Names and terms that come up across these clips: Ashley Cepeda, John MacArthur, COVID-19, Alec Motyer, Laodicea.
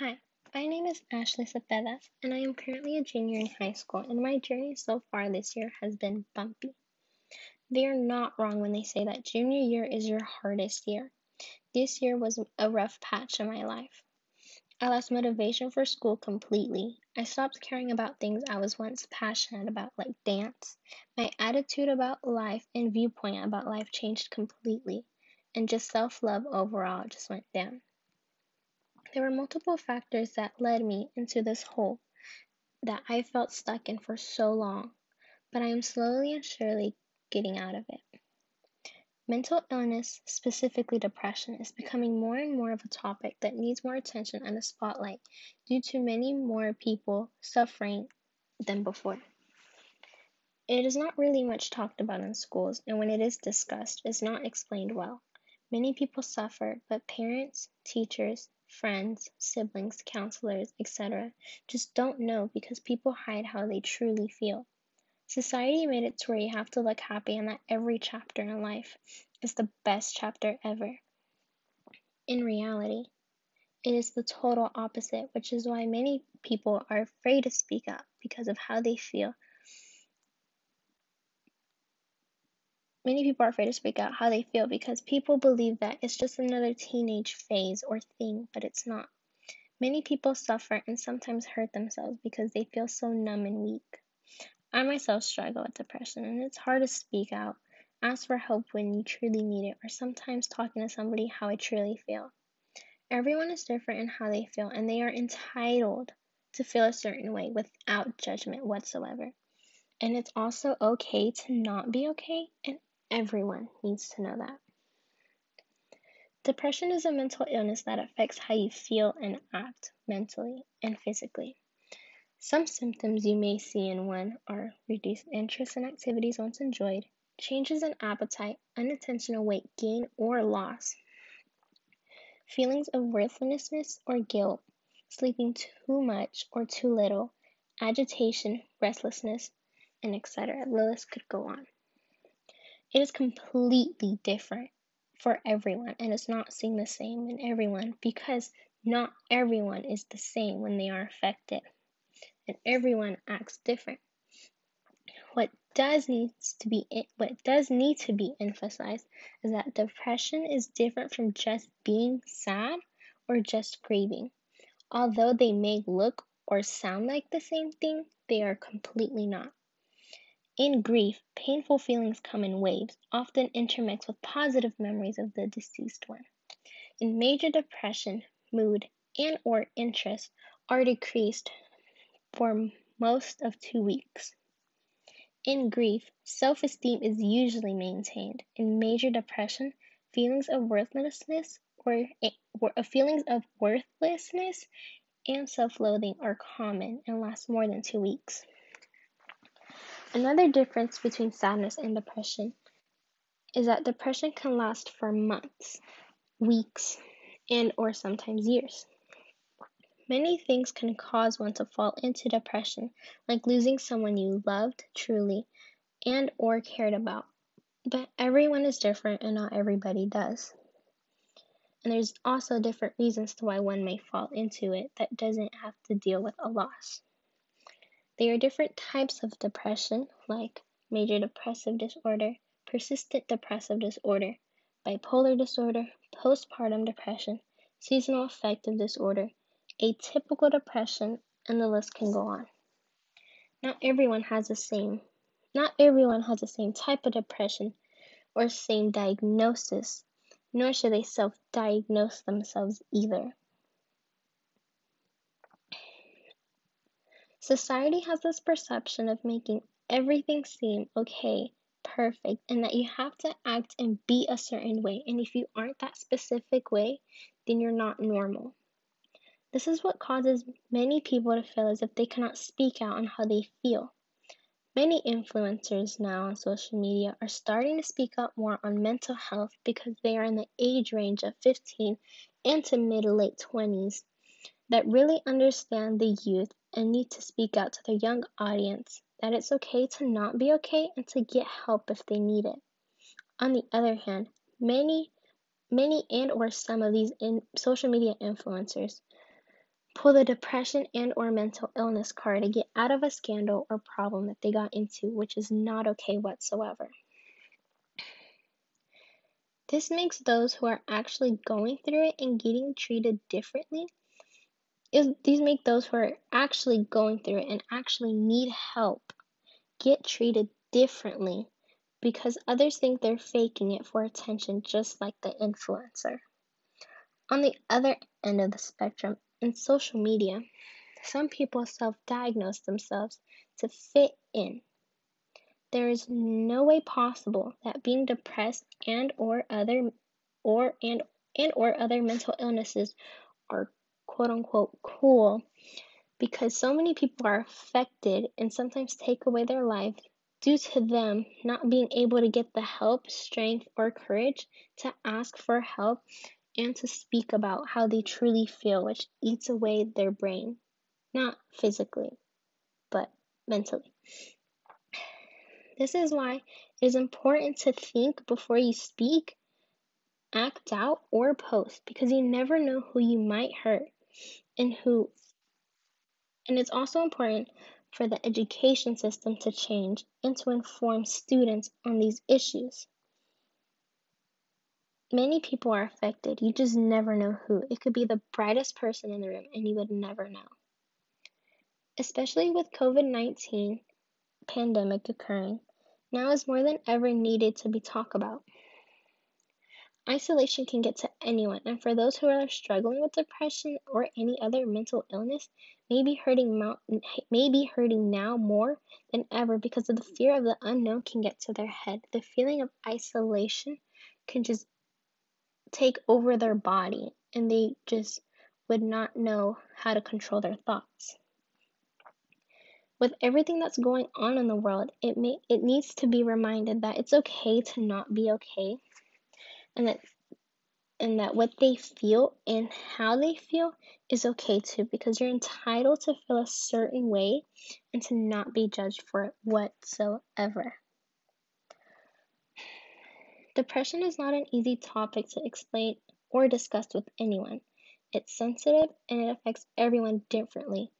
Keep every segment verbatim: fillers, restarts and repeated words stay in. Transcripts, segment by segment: Hi, my name is Ashley Cepeda, and I am currently a junior in high school, and my journey so far this year has been bumpy. They are not wrong when they say that junior year is your hardest year. This year was a rough patch in my life. I lost motivation for school completely. I stopped caring about things I was once passionate about, like dance. My attitude about life and viewpoint about life changed completely, and just self-love overall just went down. There were multiple factors that led me into this hole that I felt stuck in for so long, but I am slowly and surely getting out of it. Mental illness, specifically depression, is becoming more and more of a topic that needs more attention and a spotlight due to many more people suffering than before. It is not really much talked about in schools, and when it is discussed, it's not explained well. Many people suffer, but parents, teachers, friends, siblings, counselors, et cetera just don't know because people hide how they truly feel. Society made it to where you have to look happy and that every chapter in life is the best chapter ever. In reality, it is the total opposite, which is why many people are afraid to speak up because of how they feel. Many people are afraid to speak out how they feel because people believe that it's just another teenage phase or thing, but it's not. Many people suffer and sometimes hurt themselves because they feel so numb and weak. I myself struggle with depression, and it's hard to speak out, ask for help when you truly need it, or sometimes talking to somebody how I truly feel. Everyone is different in how they feel, and they are entitled to feel a certain way without judgment whatsoever. And it's also okay to not be okay, and everyone needs to know that. Depression is a mental illness that affects how you feel and act mentally and physically. Some symptoms you may see in one are reduced interest in activities once enjoyed, changes in appetite, unintentional weight gain or loss, feelings of worthlessness or guilt, sleeping too much or too little, agitation, restlessness, and et cetera. The list could go on. It is completely different for everyone, and it's not seen the same in everyone because not everyone is the same when they are affected. And everyone acts different. What does needs to be what does need to be emphasized is that depression is different from just being sad or just grieving. Although they may look or sound like the same thing, they are completely not. In grief, painful feelings come in waves, often intermixed with positive memories of the deceased one. In major depression, mood and or interest are decreased for most of two weeks. In grief, self-esteem is usually maintained. In major depression, feelings of worthlessness or, or feelings of worthlessness and self-loathing are common and last more than two weeks. Another difference between sadness and depression is that depression can last for months, weeks, and or sometimes years. Many things can cause one to fall into depression, like losing someone you loved truly and or cared about. But everyone is different and not everybody does. And there's also different reasons to why one may fall into it that doesn't have to deal with a loss. There are different types of depression, like major depressive disorder, persistent depressive disorder, bipolar disorder, postpartum depression, seasonal affective disorder, atypical depression, and the list can go on. Not everyone has the same, not everyone has the same type of depression or same diagnosis, nor should they self-diagnose themselves either. Society has this perception of making everything seem okay, perfect, and that you have to act and be a certain way, and if you aren't that specific way, then you're not normal. This is what causes many people to feel as if they cannot speak out on how they feel. Many influencers now on social media are starting to speak up more on mental health because they are in the age range of fifteen and to mid to late twenties that really understand the youth and need to speak out to their young audience that it's okay to not be okay and to get help if they need it. On the other hand, many, many and or some of these in social media influencers pull the depression and or mental illness card to get out of a scandal or problem that they got into, which is not okay whatsoever. This makes those who are actually going through it and getting treated differently. It, these make those who are actually going through it and actually need help get treated differently, because others think they're faking it for attention, just like the influencer. On the other end of the spectrum, in social media, some people self-diagnose themselves to fit in. There is no way possible that being depressed and or other or and and or other mental illnesses are quote unquote cool, because so many people are affected and sometimes take away their life due to them not being able to get the help, strength, or courage to ask for help and to speak about how they truly feel, which eats away their brain, not physically, but mentally. This is why it is important to think before you speak, act out, or post, because you never know who you might hurt and who. And it's also important for the education system to change and to inform students on these issues. Many people are affected. You just never know who. It could be the brightest person in the room and you would never know. Especially with covid nineteen pandemic occurring, now is more than ever needed to be talked about. Isolation can get to anyone, and for those who are struggling with depression or any other mental illness, may be hurting mo- may be hurting now more than ever, because of the fear of the unknown can get to their head. The feeling of isolation can just take over their body, and they just would not know how to control their thoughts. With everything that's going on in the world, it may it needs to be reminded that it's okay to not be okay, and that and that what they feel and how they feel is okay too, because you're entitled to feel a certain way and to not be judged for it whatsoever. Depression is not an easy topic to explain or discuss with anyone. It's sensitive and it affects everyone differently.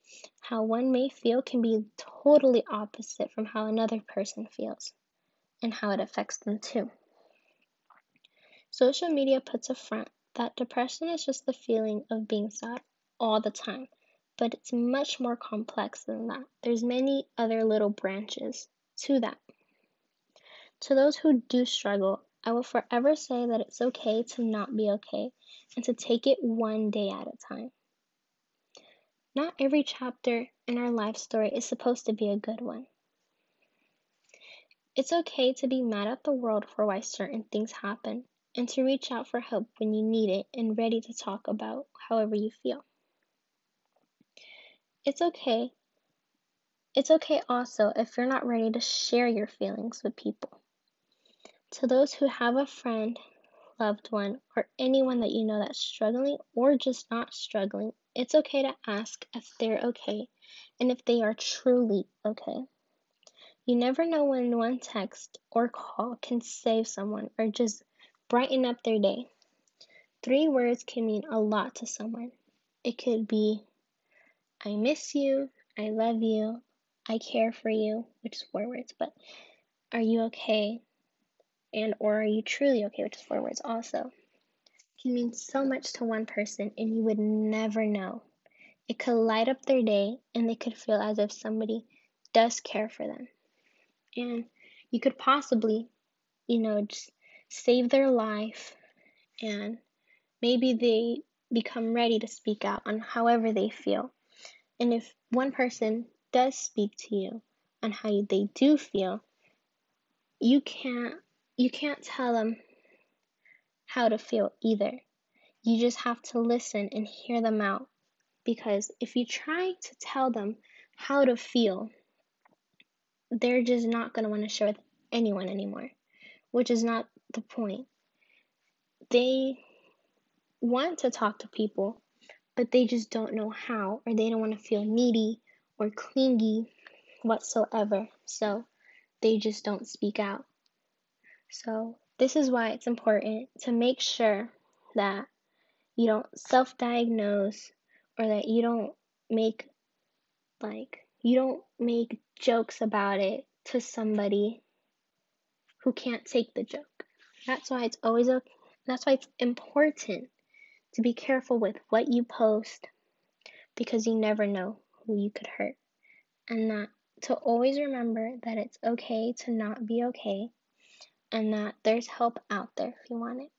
How one may feel can be totally opposite from how another person feels and how it affects them too. Social media puts a front that depression is just the feeling of being sad all the time, but it's much more complex than that. There's many other little branches to that. To those who do struggle, I will forever say that it's okay to not be okay and to take it one day at a time. Not every chapter in our life story is supposed to be a good one. It's okay to be mad at the world for why certain things happen, and to reach out for help when you need it and ready to talk about however you feel. It's okay. It's okay also if you're not ready to share your feelings with people. To those who have a friend, loved one, or anyone that you know that's struggling or just not struggling, it's okay to ask if they're okay and if they are truly okay. You never know when one text or call can save someone or just brighten up their day. Three words can mean a lot to someone. It could be, I miss you, I love you, I care for you, which is four words, but are you okay? And or are you truly okay, which is four words also. It can mean so much to one person and you would never know. It could light up their day and they could feel as if somebody does care for them. And you could possibly, you know, just save their life, and maybe they become ready to speak out on however they feel. And if one person does speak to you on how you, they do feel, you can't you can't tell them how to feel either. You just have to listen and hear them out, because if you try to tell them how to feel, they're just not going to want to share with anyone anymore, which is not the point. They want to talk to people, but they just don't know how, or they don't want to feel needy or clingy whatsoever, so they just don't speak out. So this is why it's important to make sure that you don't self-diagnose or that you don't make, like, you don't make jokes about it to somebody who can't take the joke. That's why it's always okay. That's why it's important to be careful with what you post, because you never know who you could hurt. And that to always remember that it's okay to not be okay, and that there's help out there if you want it.